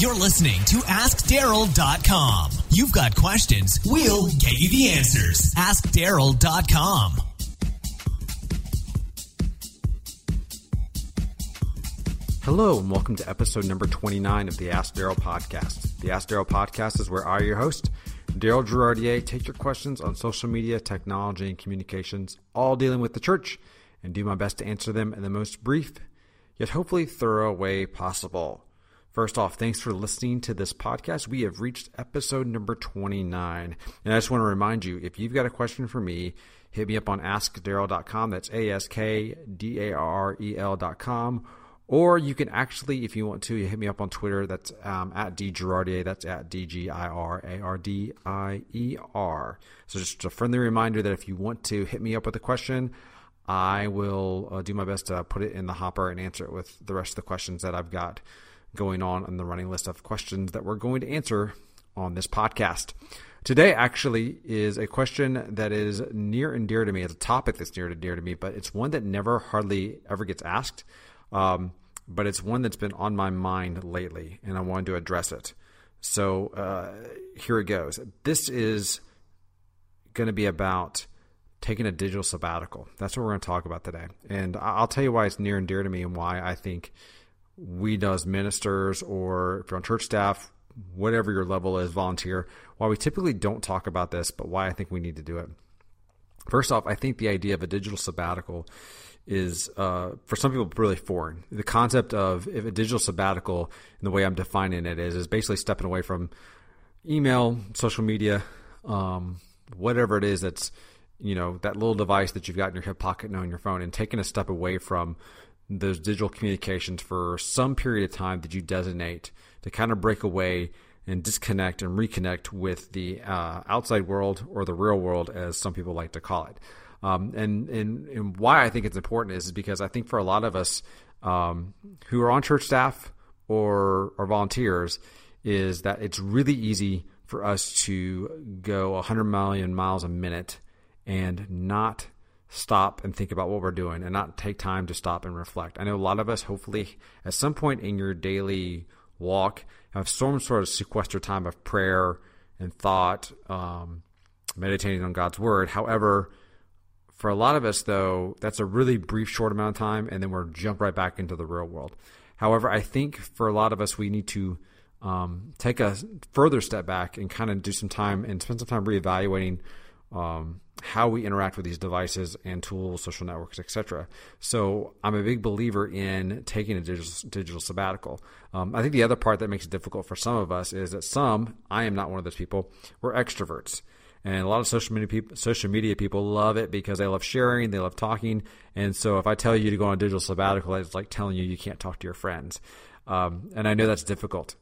You're listening to AskDarrel.com. You've got questions, we'll get you the answers. AskDarrel.com. Hello and welcome to episode number 29 of the Ask Darrel podcast. The Ask Darrel podcast is where I, your host, Darrel Girardier, take your questions on social media, technology, and communications, all dealing with the church, and do my best to answer them in the most brief, yet hopefully thorough way possible. First off, thanks for listening to this podcast. We have reached episode number 29. And I just want to remind you, if you've got a question for me, hit me up on AskDarrel.com. That's AskDarrel.com. Or you can actually, if you want to, you hit me up on Twitter. That's at DGirardier. That's at DGirardier. So just a friendly reminder that if you want to hit me up with a question, I will do my best to put it in the hopper and answer it with the rest of the questions that I've got going on the running list of questions that we're going to answer on this podcast. Today actually is a question that is near and dear to me. It's a topic that's near and dear to me, but it's one that never hardly ever gets asked. But it's one that's been on my mind lately, and I wanted to address it. So here it goes. This is going to be about taking a digital sabbatical. That's what we're going to talk about today. And I'll tell you why it's near and dear to me and why I think we as ministers, or if you're on church staff, whatever your level is, volunteer, why we typically don't talk about this, but why I think we need to do it. First off, I think the idea of a digital sabbatical is, for some people, really foreign. The concept of if a digital sabbatical, and the way I'm defining it is basically stepping away from email, social media, whatever it is that's, you know, that little device that you've got in your hip pocket now on your phone, and taking a step away from those digital communications for some period of time that you designate to kind of break away and disconnect and reconnect with the outside world, or the real world, as some people like to call it. And why I think it's important is because I think for a lot of us who are on church staff or volunteers, is that it's really easy for us to go 100 million miles a minute and not stop and think about what we're doing, and not take time to stop and reflect. I know a lot of us, hopefully, at some point in your daily walk, have some sort of sequestered time of prayer and thought, meditating on God's word. However, for a lot of us, though, that's a really brief, short amount of time, and then we're jump right back into the real world. However, I think for a lot of us, we need to take a further step back and kind of do some time and spend some time reevaluating how we interact with these devices and tools, social networks, etc. So I'm a big believer in taking a digital sabbatical. I think the other part that makes it difficult for some of us is that I am not one of those people, we're extroverts. And a lot of social media people love it because they love sharing, they love talking. And so if I tell you to go on a digital sabbatical, it's like telling you can't talk to your friends. And I know that's difficult.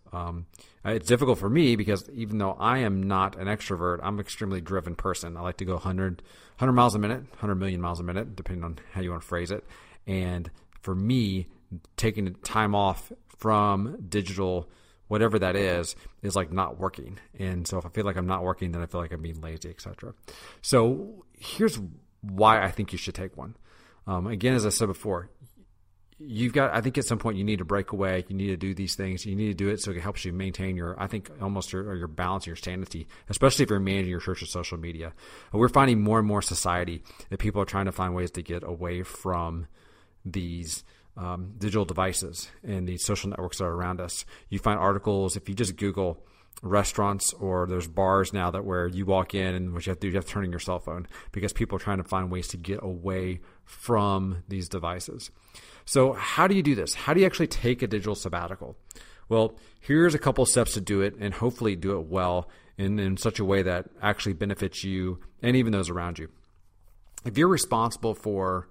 It's difficult for me because even though I am not an extrovert, I'm an extremely driven person. I like to go 100 miles a minute, 100 million miles a minute, depending on how you want to phrase it. And for me, taking time off from digital, whatever that is like not working. And so if I feel like I'm not working, then I feel like I'm being lazy, etc. So here's why I think you should take one. Again, as I said before, I think at some point you need to break away. You need to do these things. You need to do it so it helps you maintain your balance, your sanity, especially if you're managing your church's social media. We're finding more and more society that people are trying to find ways to get away from these digital devices and these social networks that are around us. You find articles, if you just Google restaurants, or there's bars now that where you walk in and what you have to do, you have to turn in your cell phone because people are trying to find ways to get away from these devices. So how do you do this? How do you actually take a digital sabbatical? Well, here's a couple steps to do it, and hopefully do it well and in such a way that actually benefits you and even those around you. If you're responsible for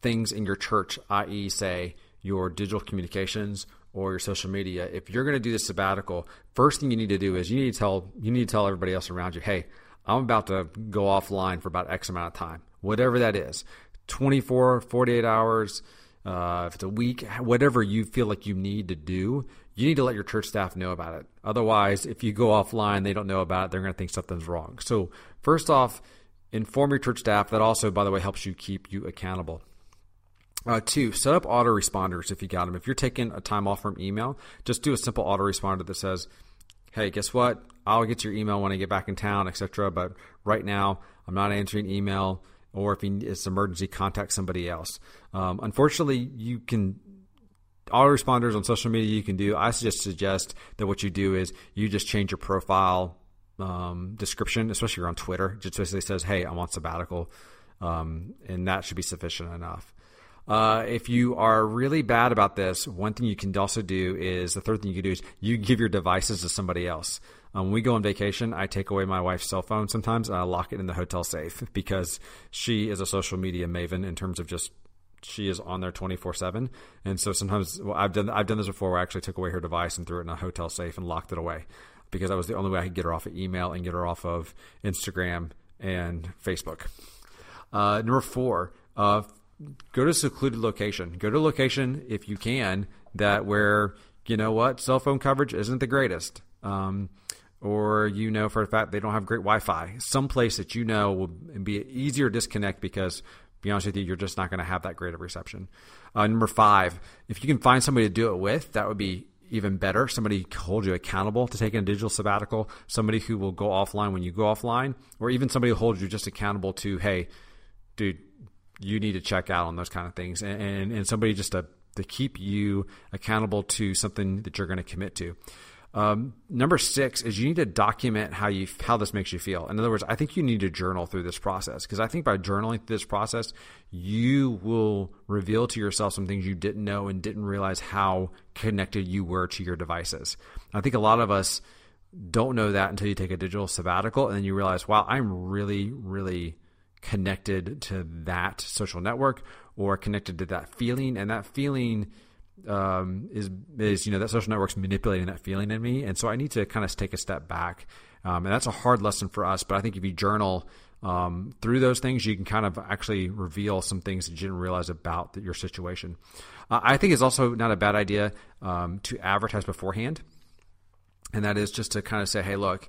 things in your church, i.e. say your digital communications or your social media, if you're going to do this sabbatical, first thing you need to do is you need to tell everybody else around you, hey, I'm about to go offline for about X amount of time, whatever that is, 24, 48 hours, if it's a week, whatever you feel like you need to do, you need to let your church staff know about it. Otherwise, if you go offline, they don't know about it, they're going to think something's wrong. So first off, inform your church staff. That also, by the way, helps you keep you accountable. Two, set up autoresponders if you got them. If you're taking a time off from email, just do a simple autoresponder that says, hey, guess what? I'll get your email when I get back in town, etc. But right now, I'm not answering email, or if it's emergency, contact somebody else. Unfortunately, you can autoresponders on social media you can do. I suggest that what you do is you just change your profile description, especially on Twitter. Just basically says, hey, I'm on sabbatical, and that should be sufficient enough. If you are really bad about this, one thing you can also do is the third thing you can do is you give your devices to somebody else. When we go on vacation, I take away my wife's cell phone sometimes and I lock it in the hotel safe because she is a social media maven in terms of just she is on there 24/7. And so sometimes I've done this before where I actually took away her device and threw it in a hotel safe and locked it away because that was the only way I could get her off of email and get her off of Instagram and Facebook. Number four, go to a secluded location. Go to a location if you can that where, you know what, cell phone coverage isn't the greatest, or you know for a fact they don't have great Wi-Fi. Someplace that you know will be an easier disconnect because, to be honest with you, you're just not going to have that great of reception. Number five, if you can find somebody to do it with, that would be even better. Somebody who hold you accountable to taking a digital sabbatical, somebody who will go offline when you go offline, or even somebody who holds you just accountable to, hey, dude, you need to check out on those kind of things, and somebody just to keep you accountable to something that you're going to commit to. Number six is you need to document how this makes you feel. In other words, I think you need to journal through this process because I think by journaling through this process, you will reveal to yourself some things you didn't know and didn't realize how connected you were to your devices. I think a lot of us don't know that until you take a digital sabbatical and then you realize, wow, I'm really, really connected to that social network or connected to that feeling. And that feeling is, you know, that social network's manipulating that feeling in me. And so I need to kind of take a step back. And that's a hard lesson for us. But I think if you journal through those things, you can kind of actually reveal some things that you didn't realize about your situation. I think it's also not a bad idea to advertise beforehand. And that is just to kind of say, hey, look,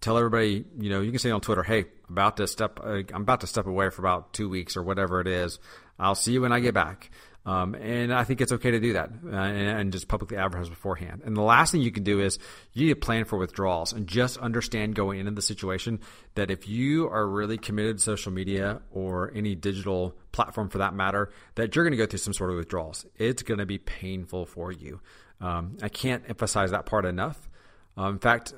tell everybody, you know, you can say on Twitter, hey, I'm about to step away for about 2 weeks or whatever it is. I'll see you when I get back. And I think it's okay to do that and just publicly advertise beforehand. And the last thing you can do is you need to plan for withdrawals and just understand going into the situation that if you are really committed to social media or any digital platform for that matter, that you're going to go through some sort of withdrawals. It's going to be painful for you. I can't emphasize that part enough. In fact,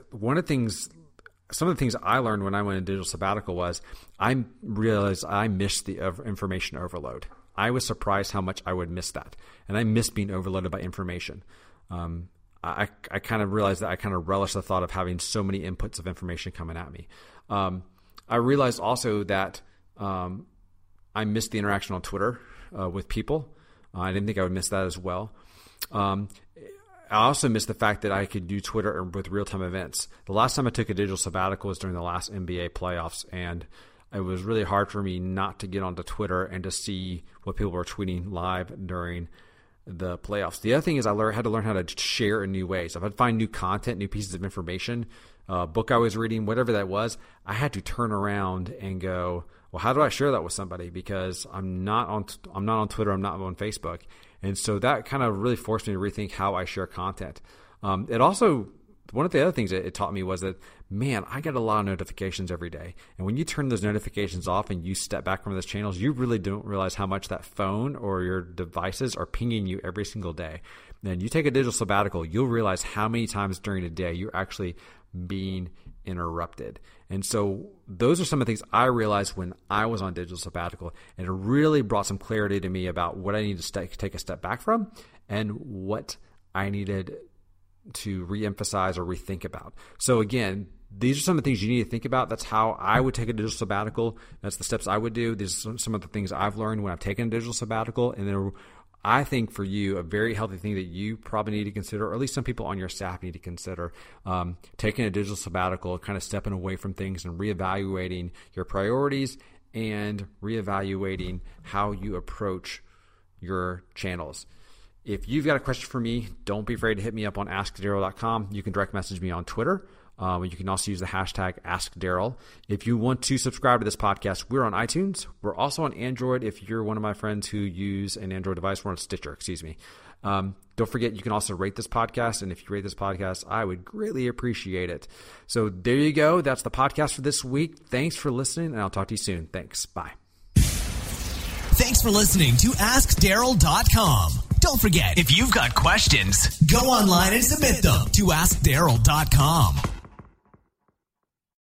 some of the things I learned when I went into digital sabbatical was I realized I missed the information overload. I was surprised how much I would miss that. And I missed being overloaded by information. I kind of realized that I kind of relished the thought of having so many inputs of information coming at me. I realized also that I missed the interaction on Twitter with people. I didn't think I would miss that as well. I also missed the fact that I could do Twitter with real-time events. The last time I took a digital sabbatical was during the last NBA playoffs, and it was really hard for me not to get onto Twitter and to see what people were tweeting live during the playoffs. The other thing is I had to learn how to share in new ways. If I'd find new content, new pieces of information, a book I was reading, whatever that was, I had to turn around and go, well, how do I share that with somebody? Because I'm not on Twitter, I'm not on Facebook. And so that kind of really forced me to rethink how I share content. It also, one of the other things that it taught me was that, man, I get a lot of notifications every day. And when you turn those notifications off and you step back from those channels, you really don't realize how much that phone or your devices are pinging you every single day. And you take a digital sabbatical, you'll realize how many times during a day you're actually being interrupted. And so those are some of the things I realized when I was on digital sabbatical, and it really brought some clarity to me about what I need to take a step back from and what I needed to reemphasize or rethink about. So again, these are some of the things you need to think about. That's how I would take a digital sabbatical. That's the steps I would do. These are some of the things I've learned when I've taken a digital sabbatical, and there I think for you, a very healthy thing that you probably need to consider, or at least some people on your staff need to consider, taking a digital sabbatical, kind of stepping away from things and reevaluating your priorities and reevaluating how you approach your channels. If you've got a question for me, don't be afraid to hit me up on AskDarrel.com. You can direct message me on Twitter. You can also use the hashtag AskDarrel. If you want to subscribe to this podcast, we're on iTunes. We're also on Android. If you're one of my friends who use an Android device, we're on Stitcher, Don't forget, you can also rate this podcast. And if you rate this podcast, I would greatly appreciate it. So there you go. That's the podcast for this week. Thanks for listening, and I'll talk to you soon. Thanks. Bye. Thanks for listening to AskDarrel.com. Don't forget, if you've got questions, go online and submit them to AskDarrel.com.